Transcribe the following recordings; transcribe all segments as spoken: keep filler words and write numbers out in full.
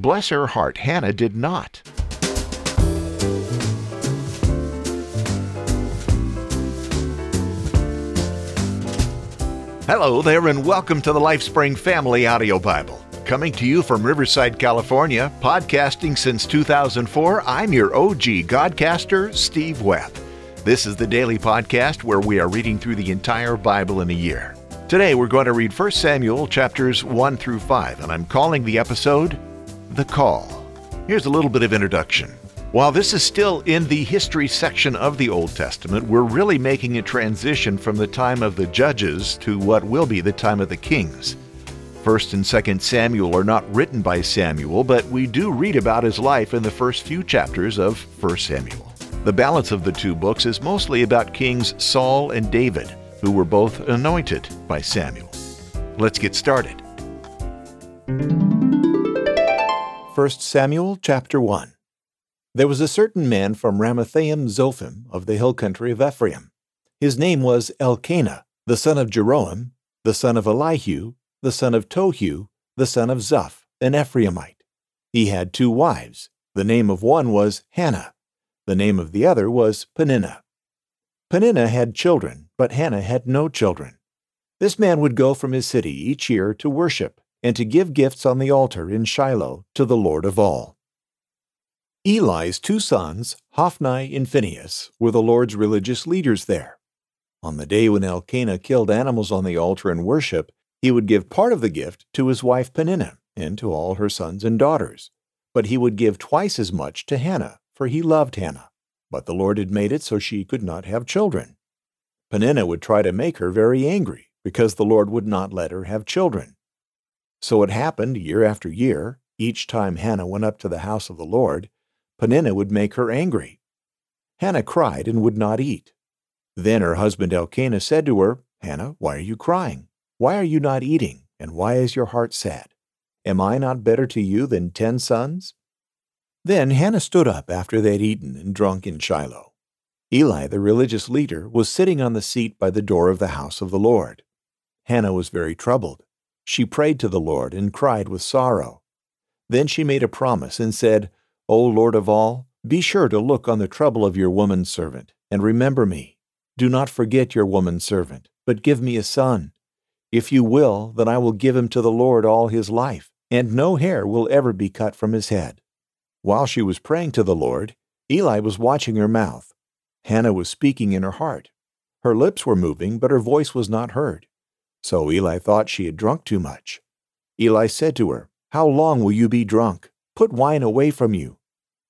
Bless her heart, Hannah did not. Hello there and welcome to the Lifespring Family Audio Bible. Coming to you from Riverside, California, podcasting since two thousand four, I'm your O G Godcaster, Steve Webb. This is the daily podcast where we are reading through the entire Bible in a year. Today we're going to read First Samuel chapters one through five, and I'm calling the episode, The Call. Here's a little bit of introduction. While this is still in the history section of the Old Testament, we're really making a transition from the time of the Judges to what will be the time of the Kings. First and Second Samuel are not written by Samuel, but we do read about his life in the first few chapters of First Samuel. The balance of the two books is mostly about Kings Saul and David, who were both anointed by Samuel. Let's get started. First Samuel chapter one. There was a certain man from Ramathaim Zophim of the hill country of Ephraim. His name was Elkanah, the son of Jeroham, the son of Elihu, the son of Tohu, the son of Zoph, an Ephraimite. He had two wives. The name of one was Hannah. The name of the other was Peninnah. Peninnah had children, but Hannah had no children. This man would go from his city each year to worship and to give gifts on the altar in Shiloh to the Lord of all. Eli's two sons, Hophni and Phinehas, were the Lord's religious leaders there. On the day when Elkanah killed animals on the altar in worship, he would give part of the gift to his wife Peninnah and to all her sons and daughters. But he would give twice as much to Hannah, for he loved Hannah. But the Lord had made it so she could not have children. Peninnah would try to make her very angry, because the Lord would not let her have children. So it happened year after year, each time Hannah went up to the house of the Lord, Peninnah would make her angry. Hannah cried and would not eat. Then her husband Elkanah said to her, "Hannah, why are you crying? Why are you not eating, and why is your heart sad? Am I not better to you than ten sons?" Then Hannah stood up after they had eaten and drunk in Shiloh. Eli, the religious leader, was sitting on the seat by the door of the house of the Lord. Hannah was very troubled. She prayed to the Lord and cried with sorrow. Then she made a promise and said, "O Lord of all, be sure to look on the trouble of your woman servant, and remember me. Do not forget your woman servant, but give me a son. If you will, then I will give him to the Lord all his life, and no hair will ever be cut from his head." While she was praying to the Lord, Eli was watching her mouth. Hannah was speaking in her heart. Her lips were moving, but her voice was not heard. So Eli thought she had drunk too much. Eli said to her, "How long will you be drunk? Put wine away from you."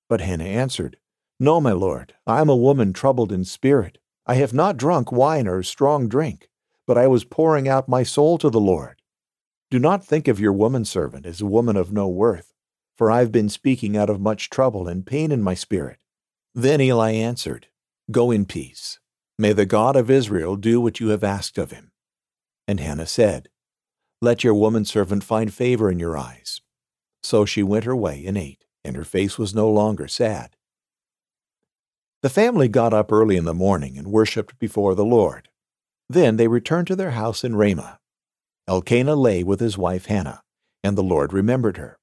But Hannah answered, "No, my lord, I am a woman troubled in spirit. I have not drunk wine or strong drink, but I was pouring out my soul to the Lord. Do not think of your woman servant as a woman of no worth, for I have been speaking out of much trouble and pain in my spirit." Then Eli answered, "Go in peace. May the God of Israel do what you have asked of him." And Hannah said, "Let your woman servant find favor in your eyes." So she went her way and ate, and her face was no longer sad. The family got up early in the morning and worshipped before the Lord. Then they returned to their house in Ramah. Elkanah lay with his wife Hannah, and the Lord remembered her.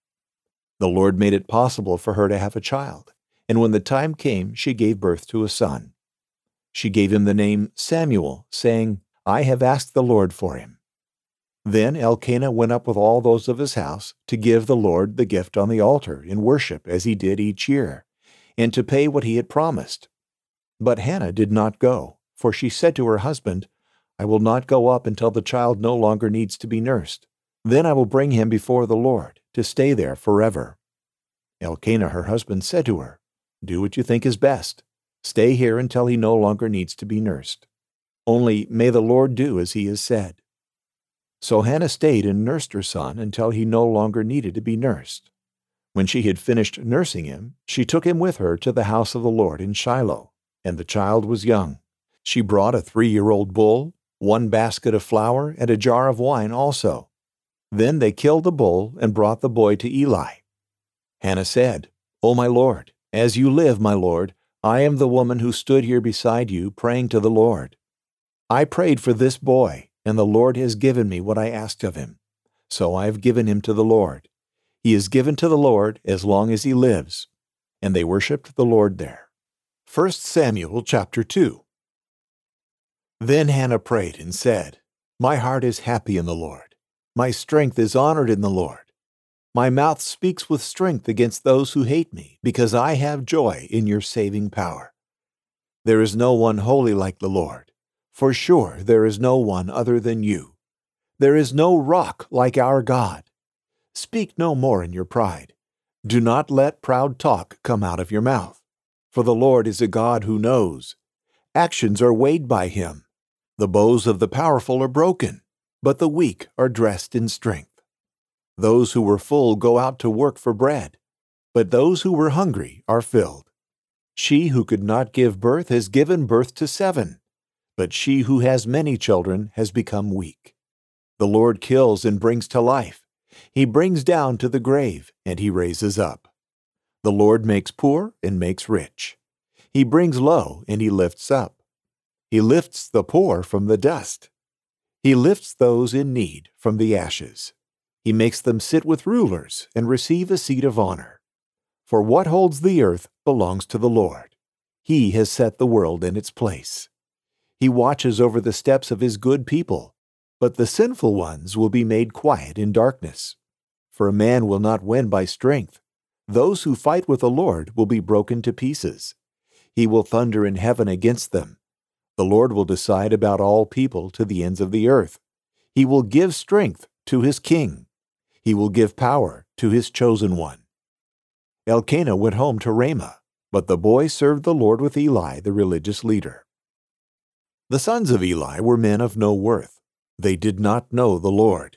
The Lord made it possible for her to have a child, and when the time came, she gave birth to a son. She gave him the name Samuel, saying, "I have asked the Lord for him." Then Elkanah went up with all those of his house to give the Lord the gift on the altar in worship as he did each year, and to pay what he had promised. But Hannah did not go, for she said to her husband, "I will not go up until the child no longer needs to be nursed. Then I will bring him before the Lord to stay there forever." Elkanah, her husband, said to her, "Do what you think is best. Stay here until he no longer needs to be nursed. Only may the Lord do as he has said." So Hannah stayed and nursed her son until he no longer needed to be nursed. When she had finished nursing him, she took him with her to the house of the Lord in Shiloh, and the child was young. She brought a three-year-old bull, one basket of flour, and a jar of wine also. Then they killed the bull and brought the boy to Eli. Hannah said, "O my Lord, as you live, my Lord, I am the woman who stood here beside you praying to the Lord. I prayed for this boy, and the Lord has given me what I asked of him. So I have given him to the Lord. He is given to the Lord as long as he lives. And they worshipped the Lord there. First Samuel chapter two. Then Hannah prayed and said, My heart is happy in the Lord. My strength is honored in the Lord. My mouth speaks with strength against those who hate me, because I have joy in your saving power. There is no one holy like the Lord. For sure there is no one other than you. There is no rock like our God. Speak no more in your pride. Do not let proud talk come out of your mouth. For the Lord is a God who knows. Actions are weighed by him. The bows of the powerful are broken, but the weak are dressed in strength. Those who were full go out to work for bread, but those who were hungry are filled. She who could not give birth has given birth to seven, but she who has many children has become weak. The Lord kills and brings to life. He brings down to the grave, and he raises up. The Lord makes poor and makes rich. He brings low, and he lifts up. He lifts the poor from the dust. He lifts those in need from the ashes. He makes them sit with rulers and receive a seat of honor. For what holds the earth belongs to the Lord. He has set the world in its place. He watches over the steps of his good people, but the sinful ones will be made quiet in darkness. For a man will not win by strength. Those who fight with the Lord will be broken to pieces. He will thunder in heaven against them. The Lord will decide about all people to the ends of the earth. He will give strength to his king. He will give power to his chosen one. Elkanah went home to Ramah, but the boy served the Lord with Eli, the religious leader. The sons of Eli were men of no worth. They did not know the Lord.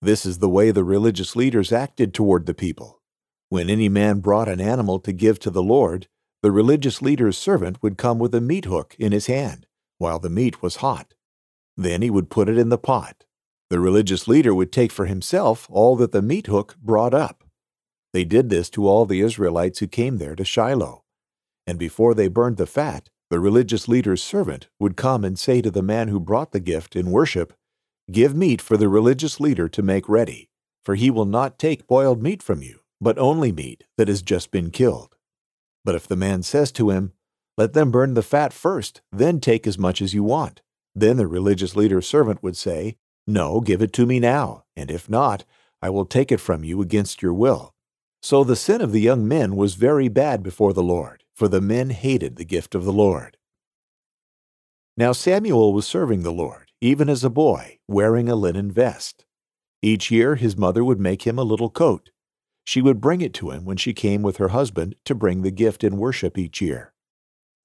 This is the way the religious leaders acted toward the people. When any man brought an animal to give to the Lord, the religious leader's servant would come with a meat hook in his hand, while the meat was hot. Then he would put it in the pot. The religious leader would take for himself all that the meat hook brought up. They did this to all the Israelites who came there to Shiloh. And before they burned the fat, the religious leader's servant would come and say to the man who brought the gift in worship, Give meat for the religious leader to make ready, for he will not take boiled meat from you, but only meat that has just been killed. But if the man says to him, Let them burn the fat first, then take as much as you want, then the religious leader's servant would say, No, give it to me now, and if not, I will take it from you against your will. So the sin of the young men was very bad before the Lord, for the men hated the gift of the Lord. Now Samuel was serving the Lord, even as a boy, wearing a linen vest. Each year his mother would make him a little coat. She would bring it to him when she came with her husband to bring the gift in worship each year.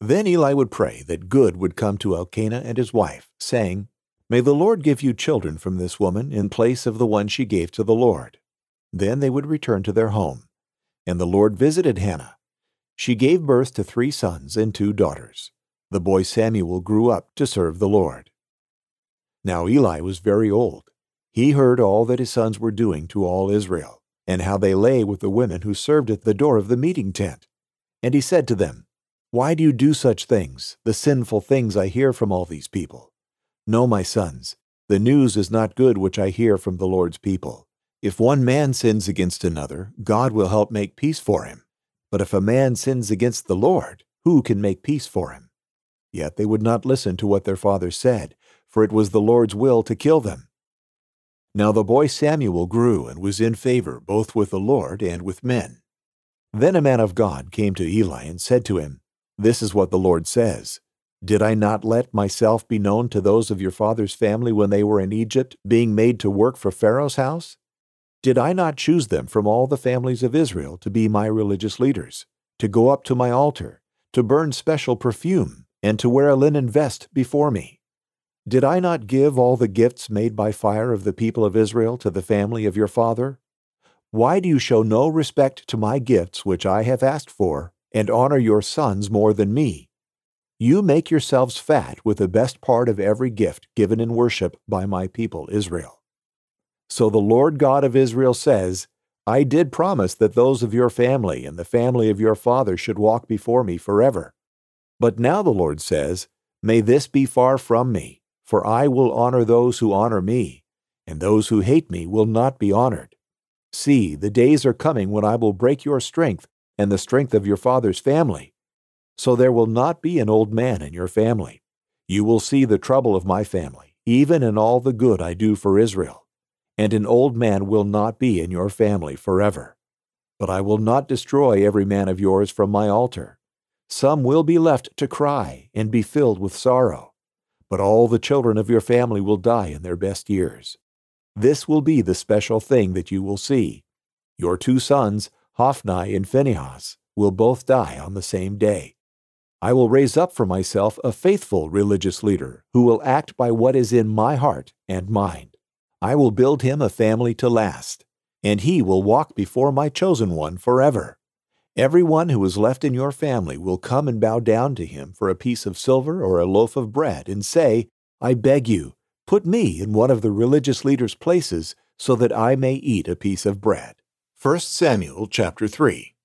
Then Eli would pray that good would come to Elkanah and his wife, saying, May the Lord give you children from this woman in place of the one she gave to the Lord. Then they would return to their home. And the Lord visited Hannah. She gave birth to three sons and two daughters. The boy Samuel grew up to serve the Lord. Now Eli was very old. He heard all that his sons were doing to all Israel, and how they lay with the women who served at the door of the meeting tent. And he said to them, Why do you do such things, the sinful things I hear from all these people? No, my sons, the news is not good which I hear from the Lord's people. If one man sins against another, God will help make peace for him. But if a man sins against the Lord, who can make peace for him? Yet they would not listen to what their father said, for it was the Lord's will to kill them. Now the boy Samuel grew and was in favor both with the Lord and with men. Then a man of God came to Eli and said to him, This is what the Lord says. Did I not let myself be known to those of your father's family when they were in Egypt, being made to work for Pharaoh's house? Did I not choose them from all the families of Israel to be my religious leaders, to go up to my altar, to burn special perfume, and to wear a linen vest before me? Did I not give all the gifts made by fire of the people of Israel to the family of your father? Why do you show no respect to my gifts which I have asked for, and honor your sons more than me? You make yourselves fat with the best part of every gift given in worship by my people Israel. So the Lord God of Israel says, I did promise that those of your family and the family of your father should walk before me forever. But now the Lord says, May this be far from me, for I will honor those who honor me, and those who hate me will not be honored. See, the days are coming when I will break your strength and the strength of your father's family. So there will not be an old man in your family. You will see the trouble of my family, even in all the good I do for Israel. And an old man will not be in your family forever. But I will not destroy every man of yours from my altar. Some will be left to cry and be filled with sorrow. But all the children of your family will die in their best years. This will be the special thing that you will see. Your two sons, Hophni and Phinehas, will both die on the same day. I will raise up for myself a faithful religious leader who will act by what is in my heart and mind. I will build him a family to last, and he will walk before my chosen one forever. Everyone who is left in your family will come and bow down to him for a piece of silver or a loaf of bread and say, I beg you, put me in one of the religious leaders' places so that I may eat a piece of bread. First Samuel chapter three.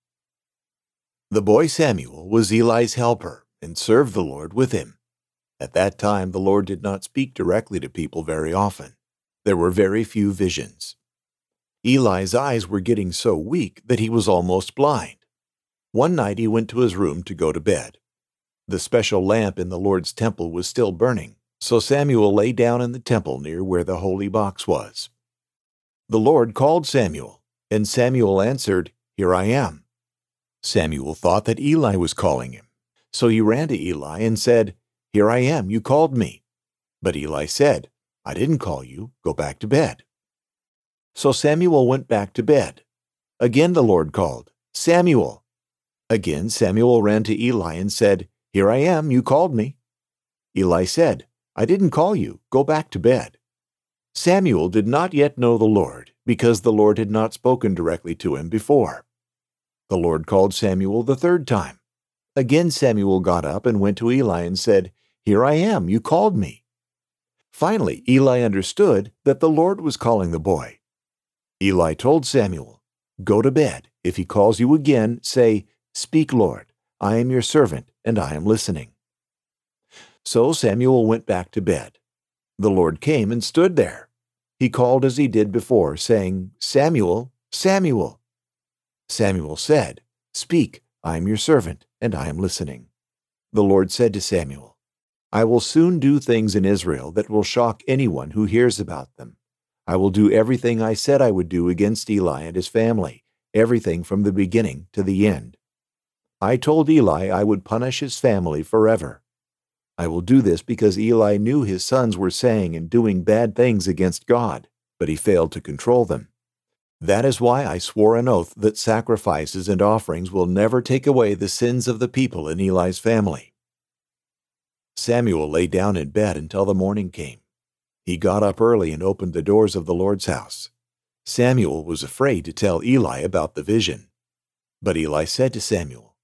The boy Samuel was Eli's helper and served the Lord with him. At that time, the Lord did not speak directly to people very often. There were very few visions. Eli's eyes were getting so weak that he was almost blind. One night he went to his room to go to bed. The special lamp in the Lord's temple was still burning, so Samuel lay down in the temple near where the holy box was. The Lord called Samuel, and Samuel answered, Here I am. Samuel thought that Eli was calling him, so he ran to Eli and said, Here I am, you called me. But Eli said, I didn't call you, go back to bed. So Samuel went back to bed. Again the Lord called, Samuel. Again Samuel ran to Eli and said, Here I am, you called me. Eli said, I didn't call you, go back to bed. Samuel did not yet know the Lord, because the Lord had not spoken directly to him before. The Lord called Samuel the third time. Again Samuel got up and went to Eli and said, Here I am, you called me. Finally Eli understood that the Lord was calling the boy. Eli told Samuel, Go to bed. If he calls you again, say, Speak, Lord. I am your servant, and I am listening. So Samuel went back to bed. The Lord came and stood there. He called as he did before, saying, Samuel, Samuel. Samuel said, Speak, I am your servant, and I am listening. The Lord said to Samuel, I will soon do things in Israel that will shock anyone who hears about them. I will do everything I said I would do against Eli and his family, everything from the beginning to the end. I told Eli I would punish his family forever. I will do this because Eli knew his sons were saying and doing bad things against God, but he failed to control them. That is why I swore an oath that sacrifices and offerings will never take away the sins of the people in Eli's family. Samuel lay down in bed until the morning came. He got up early and opened the doors of the Lord's house. Samuel was afraid to tell Eli about the vision. But Eli said to Samuel,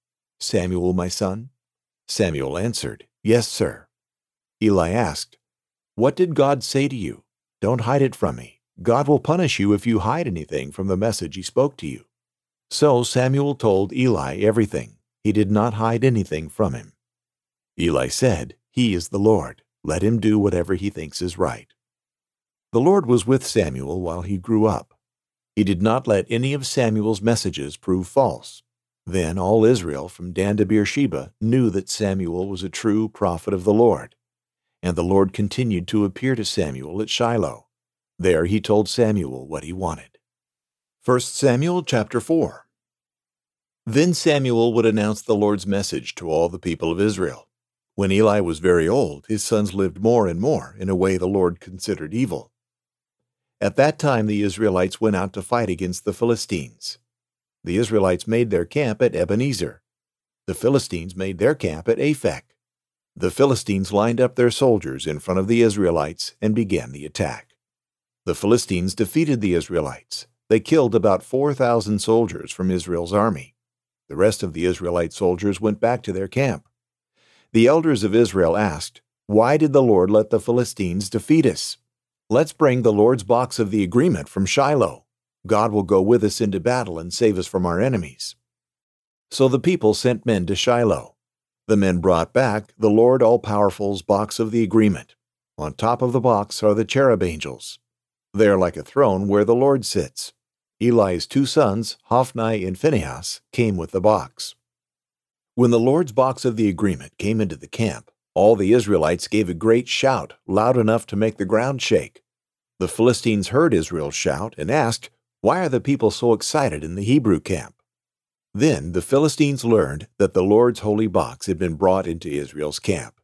Samuel, my son? Samuel answered, Yes, sir. Eli asked, What did God say to you? Don't hide it from me. God will punish you if you hide anything from the message he spoke to you. So Samuel told Eli everything. He did not hide anything from him. Eli said, He is the Lord. Let him do whatever he thinks is right. The Lord was with Samuel while he grew up. He did not let any of Samuel's messages prove false. Then all Israel from Dan to Beersheba knew that Samuel was a true prophet of the Lord. And the Lord continued to appear to Samuel at Shiloh. There he told Samuel what he wanted. First Samuel chapter four. Then Samuel would announce the Lord's message to all the people of Israel. When Eli was very old, his sons lived more and more in a way the Lord considered evil. At that time the Israelites went out to fight against the Philistines. The Israelites made their camp at Ebenezer. The Philistines made their camp at Aphek. The Philistines lined up their soldiers in front of the Israelites and began the attack. The Philistines defeated the Israelites. They killed about four thousand soldiers from Israel's army. The rest of the Israelite soldiers went back to their camp. The elders of Israel asked, Why did the Lord let the Philistines defeat us? Let's bring the Lord's box of the agreement from Shiloh. God will go with us into battle and save us from our enemies. So the people sent men to Shiloh. The men brought back the Lord All-Powerful's box of the agreement. On top of the box are the cherub angels. They are like a throne where the Lord sits. Eli's two sons, Hophni and Phinehas, came with the box. When the Lord's box of the agreement came into the camp, all the Israelites gave a great shout, loud enough to make the ground shake. The Philistines heard Israel's shout and asked, "Why are the people so excited in the Hebrew camp?" Then the Philistines learned that the Lord's holy box had been brought into Israel's camp.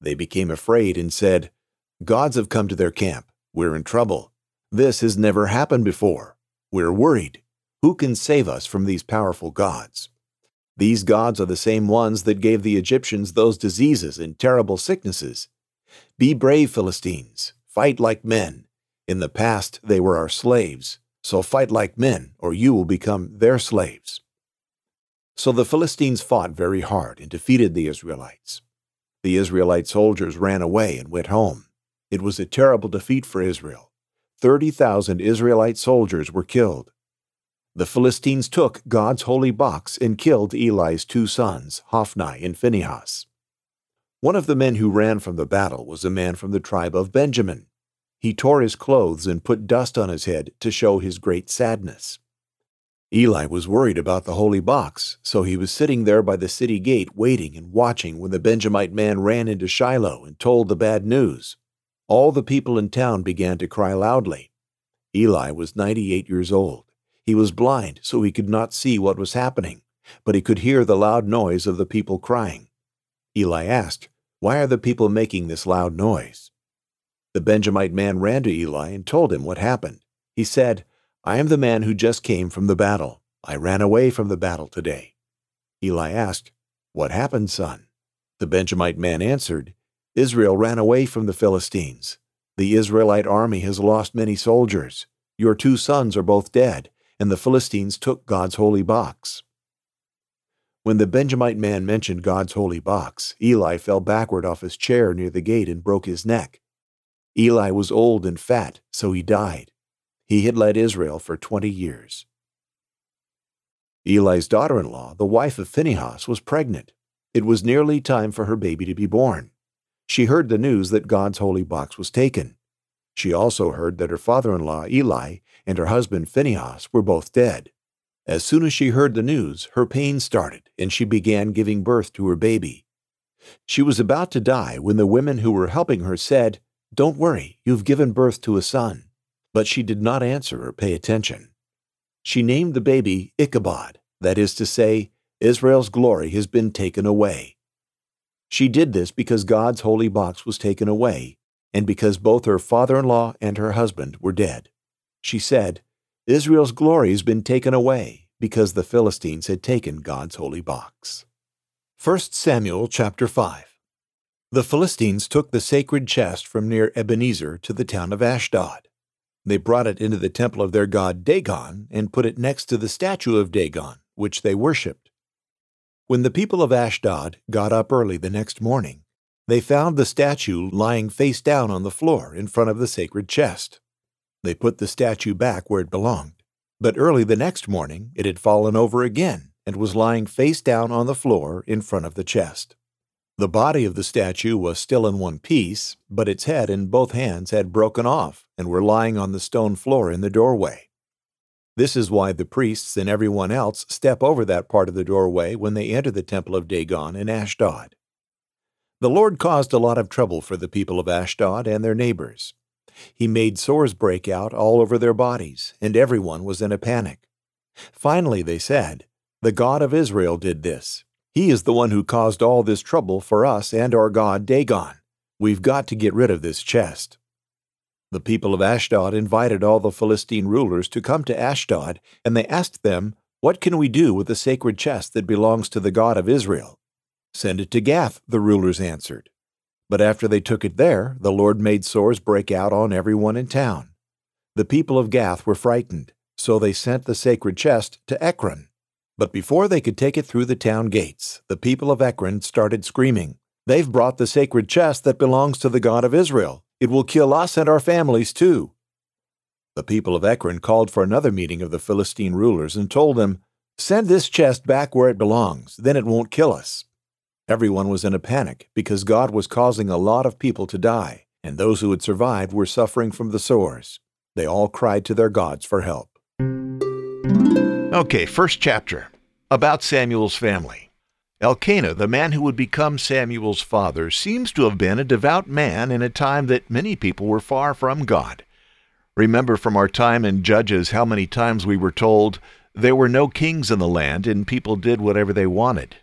They became afraid and said, "Gods have come to their camp. We're in trouble. This has never happened before. We're worried. Who can save us from these powerful gods? These gods are the same ones that gave the Egyptians those diseases and terrible sicknesses. Be brave, Philistines. Fight like men. In the past, they were our slaves. So fight like men, or you will become their slaves." So the Philistines fought very hard and defeated the Israelites. The Israelite soldiers ran away and went home. It was a terrible defeat for Israel. thirty thousand Israelite soldiers were killed. The Philistines took God's holy box and killed Eli's two sons, Hophni and Phinehas. One of the men who ran from the battle was a man from the tribe of Benjamin. He tore his clothes and put dust on his head to show his great sadness. Eli was worried about the holy box, so he was sitting there by the city gate waiting and watching when the Benjamite man ran into Shiloh and told the bad news. All the people in town began to cry loudly. Eli was ninety-eight years old. He was blind, so he could not see what was happening, but he could hear the loud noise of the people crying. Eli asked, "Why are the people making this loud noise?" The Benjamite man ran to Eli and told him what happened. He said, "I am the man who just came from the battle. I ran away from the battle today." Eli asked, "What happened, son?" The Benjamite man answered, "Israel ran away from the Philistines. The Israelite army has lost many soldiers. Your two sons are both dead, and the Philistines took God's holy box." When the Benjamite man mentioned God's holy box, Eli fell backward off his chair near the gate and broke his neck. Eli was old and fat, so he died. He had led Israel for twenty years. Eli's daughter-in-law, the wife of Phinehas, was pregnant. It was nearly time for her baby to be born. She heard the news that God's holy box was taken. She also heard that her father-in-law, Eli, and her husband, Phinehas, were both dead. As soon as she heard the news, her pain started, and she began giving birth to her baby. She was about to die when the women who were helping her said, "Don't worry, you've given birth to a son." But she did not answer or pay attention. She named the baby Ichabod, that is to say, "Israel's glory has been taken away." She did this because God's holy box was taken away, and because both her father-in-law and her husband were dead. She said, "Israel's glory has been taken away," because the Philistines had taken God's holy box. First Samuel chapter five. The Philistines took the sacred chest from near Ebenezer to the town of Ashdod. They brought it into the temple of their god Dagon and put it next to the statue of Dagon, which they worshipped. When the people of Ashdod got up early the next morning, they found the statue lying face down on the floor in front of the sacred chest. They put the statue back where it belonged, but early the next morning it had fallen over again and was lying face down on the floor in front of the chest. The body of the statue was still in one piece, but its head and both hands had broken off and were lying on the stone floor in the doorway. This is why the priests and everyone else step over that part of the doorway when they enter the temple of Dagon in Ashdod. The Lord caused a lot of trouble for the people of Ashdod and their neighbors. He made sores break out all over their bodies, and everyone was in a panic. Finally they said, "The God of Israel did this. He is the one who caused all this trouble for us and our god Dagon. We've got to get rid of this chest." The people of Ashdod invited all the Philistine rulers to come to Ashdod, and they asked them, "What can we do with the sacred chest that belongs to the God of Israel?" "Send it to Gath," the rulers answered. But after they took it there, the Lord made sores break out on everyone in town. The people of Gath were frightened, so they sent the sacred chest to Ekron. But before they could take it through the town gates, the people of Ekron started screaming, "They've brought the sacred chest that belongs to the God of Israel. It will kill us and our families too." The people of Ekron called for another meeting of the Philistine rulers and told them, "Send this chest back where it belongs, then it won't kill us." Everyone was in a panic because God was causing a lot of people to die, and those who had survived were suffering from the sores. They all cried to their gods for help. Okay, first chapter, about Samuel's family. Elkanah, the man who would become Samuel's father, seems to have been a devout man in a time that many people were far from God. Remember from our time in Judges how many times we were told there were no kings in the land and people did whatever they wanted.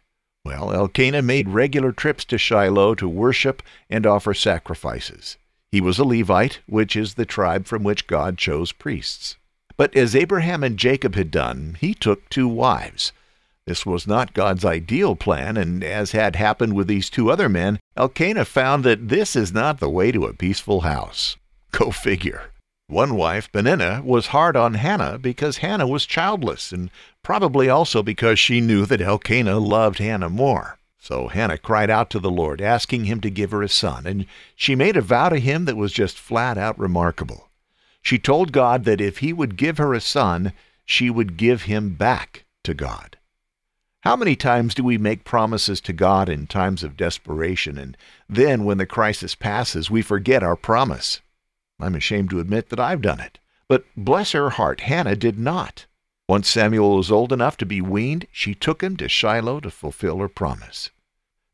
Well, Elkanah made regular trips to Shiloh to worship and offer sacrifices. He was a Levite, which is the tribe from which God chose priests. But as Abraham and Jacob had done, he took two wives. This was not God's ideal plan, and as had happened with these two other men, Elkanah found that this is not the way to a peaceful house. Go figure. One wife, Peninnah, was hard on Hannah because Hannah was childless, and probably also because she knew that Elkanah loved Hannah more. So Hannah cried out to the Lord, asking him to give her a son, and she made a vow to him that was just flat out remarkable. She told God that if he would give her a son, she would give him back to God. How many times do we make promises to God in times of desperation, and then when the crisis passes, we forget our promise? I'm ashamed to admit that I've done it. But bless her heart, Hannah did not. Once Samuel was old enough to be weaned, she took him to Shiloh to fulfill her promise.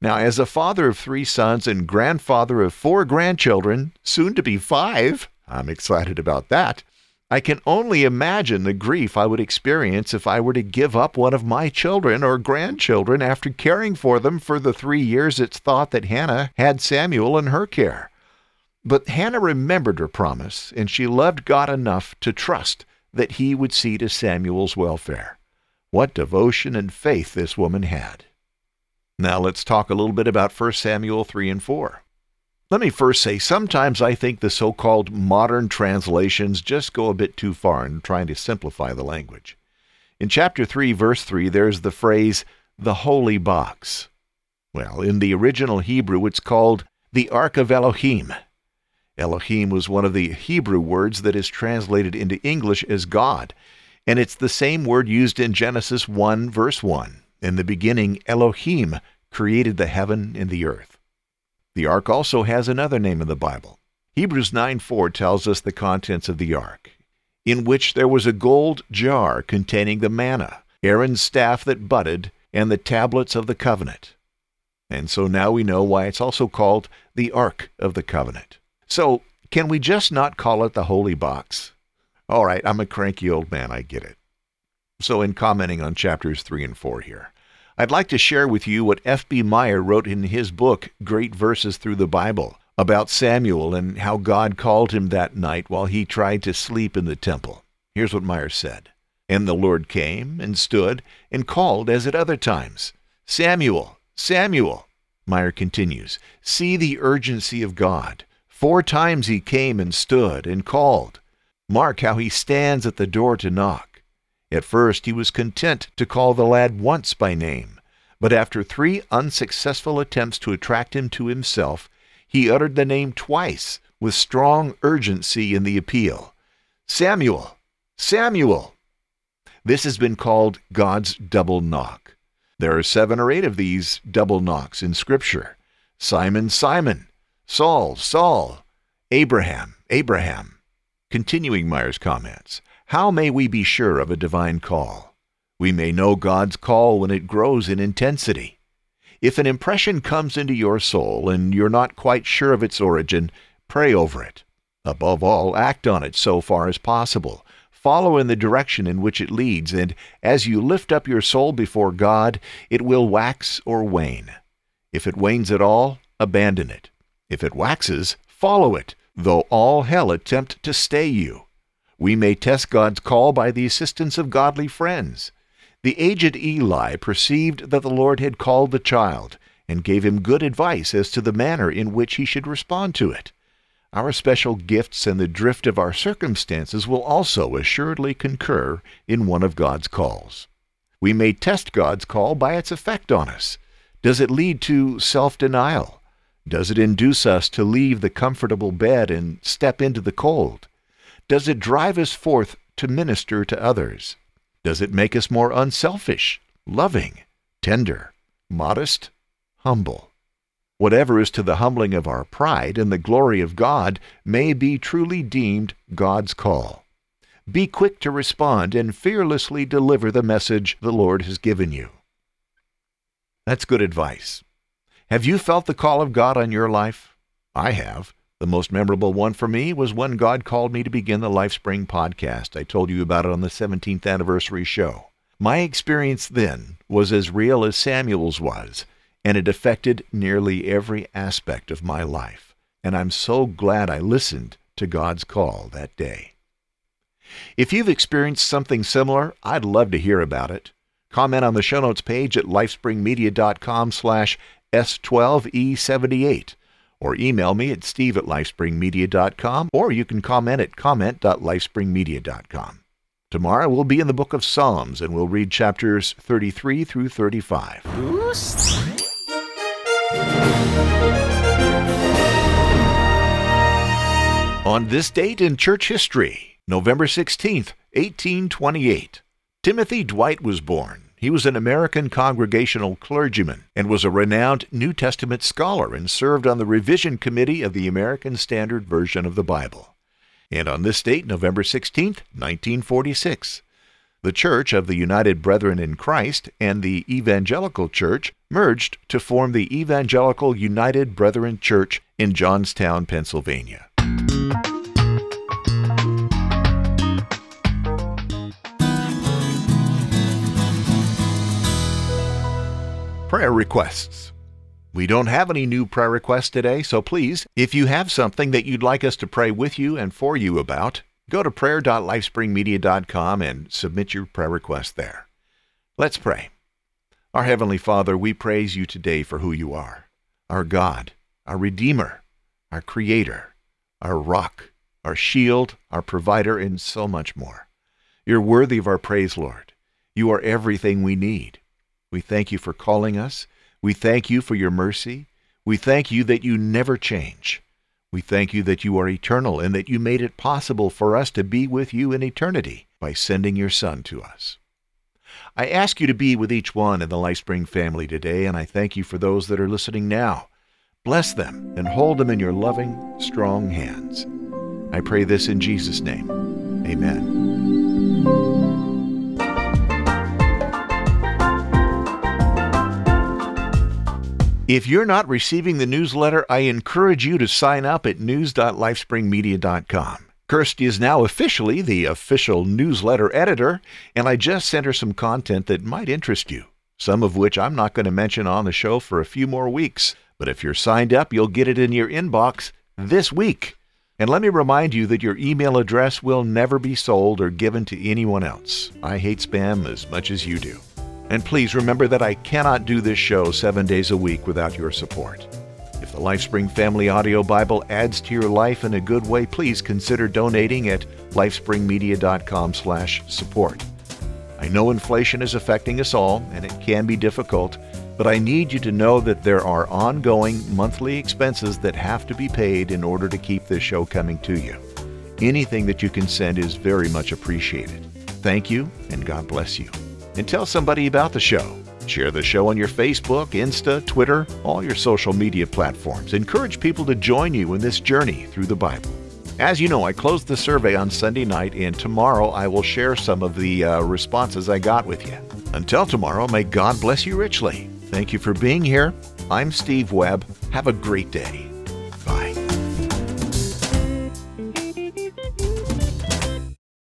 Now, as a father of three sons and grandfather of four grandchildren, soon to be five, I'm excited about that, I can only imagine the grief I would experience if I were to give up one of my children or grandchildren after caring for them for the three years it's thought that Hannah had Samuel in her care. But Hannah remembered her promise, and she loved God enough to trust that he would see to Samuel's welfare. What devotion and faith this woman had. Now let's talk a little bit about First Samuel three and four. Let me first say, sometimes I think the so-called modern translations just go a bit too far in trying to simplify the language. In chapter three, verse three, there's the phrase, the holy box. Well, in the original Hebrew, it's called the Ark of Elohim. Elohim was one of the Hebrew words that is translated into English as God, and it's the same word used in Genesis one, verse one. In the beginning, Elohim created the heaven and the earth. The ark also has another name in the Bible. Hebrews nine four tells us the contents of the ark, in which there was a gold jar containing the manna, Aaron's staff that budded, and the tablets of the covenant. And so now we know why it's also called the Ark of the Covenant. So, can we just not call it the holy box? All right, I'm a cranky old man, I get it. So in commenting on chapters three and four here, I'd like to share with you what F B Meyer wrote in his book, Great Verses Through the Bible, about Samuel and how God called him that night while he tried to sleep in the temple. Here's what Meyer said. And the Lord came and stood and called as at other times, Samuel, Samuel. Meyer continues, see the urgency of God. Four times he came and stood and called. Mark how he stands at the door to knock. At first he was content to call the lad once by name, but after three unsuccessful attempts to attract him to himself, he uttered the name twice with strong urgency in the appeal. Samuel! Samuel! This has been called God's double knock. There are seven or eight of these double knocks in Scripture. Simon, Simon! Saul, Saul, Abraham, Abraham. Continuing Meyer's comments, how may we be sure of a divine call? We may know God's call when it grows in intensity. If an impression comes into your soul and you're not quite sure of its origin, pray over it. Above all, act on it so far as possible. Follow in the direction in which it leads, and as you lift up your soul before God, it will wax or wane. If it wanes at all, abandon it. If it waxes, follow it, though all hell attempt to stay you. We may test God's call by the assistance of godly friends. The aged Eli perceived that the Lord had called the child and gave him good advice as to the manner in which he should respond to it. Our special gifts and the drift of our circumstances will also assuredly concur in one of God's calls. We may test God's call by its effect on us. Does it lead to self-denial? Does it induce us to leave the comfortable bed and step into the cold? Does it drive us forth to minister to others? Does it make us more unselfish, loving, tender, modest, humble? Whatever is to the humbling of our pride and the glory of God may be truly deemed God's call. Be quick to respond and fearlessly deliver the message the Lord has given you. That's good advice. Have you felt the call of God on your life? I have. The most memorable one for me was when God called me to begin the Lifespring podcast. I told you about it on the seventeenth anniversary show. My experience then was as real as Samuel's was, and it affected nearly every aspect of my life. And I'm so glad I listened to God's call that day. If you've experienced something similar, I'd love to hear about it. Comment on the show notes page at lifespringmedia.com slash S12E78 or email me at steve at lifespringmedia.com or you can comment at comment dot lifespringmedia dot com. Tomorrow we'll be in the book of Psalms and we'll read chapters thirty-three through thirty-five. On this date in church history, November sixteenth, eighteen twenty-eight, Timothy Dwight was born. He was an American Congregational clergyman and was a renowned New Testament scholar and served on the Revision Committee of the American Standard Version of the Bible. And on this date, November sixteenth, nineteen forty-six, the Church of the United Brethren in Christ and the Evangelical Church merged to form the Evangelical United Brethren Church in Johnstown, Pennsylvania. Prayer requests. We don't have any new prayer requests today, so please, if you have something that you'd like us to pray with you and for you about, go to prayer dot lifespringmedia dot com and submit your prayer request there. Let's pray. Our Heavenly Father, we praise you today for who you are, our God, our Redeemer, our Creator, our Rock, our Shield, our Provider, and so much more. You're worthy of our praise, Lord. You are everything we need. We thank you for calling us. We thank you for your mercy. We thank you that you never change. We thank you that you are eternal and that you made it possible for us to be with you in eternity by sending your Son to us. I ask you to be with each one in the Lifespring family today, and I thank you for those that are listening now. Bless them and hold them in your loving, strong hands. I pray this in Jesus' name. Amen. If you're not receiving the newsletter, I encourage you to sign up at news dot lifespringmedia dot com. Kirsty is now officially the official newsletter editor, and I just sent her some content that might interest you, some of which I'm not going to mention on the show for a few more weeks. But if you're signed up, you'll get it in your inbox this week. And let me remind you that your email address will never be sold or given to anyone else. I hate spam as much as you do. And please remember that I cannot do this show seven days a week without your support. If the Lifespring Family Audio Bible adds to your life in a good way, please consider donating at lifespringmedia.com slash support. I know inflation is affecting us all, and it can be difficult, but I need you to know that there are ongoing monthly expenses that have to be paid in order to keep this show coming to you. Anything that you can send is very much appreciated. Thank you, and God bless you. And tell somebody about the show. Share the show on your Facebook, Insta, Twitter, all your social media platforms. Encourage people to join you in this journey through the Bible. As you know, I closed the survey on Sunday night, and tomorrow I will share some of the uh, responses I got with you. Until tomorrow, may God bless you richly. Thank you for being here. I'm Steve Webb. Have a great day.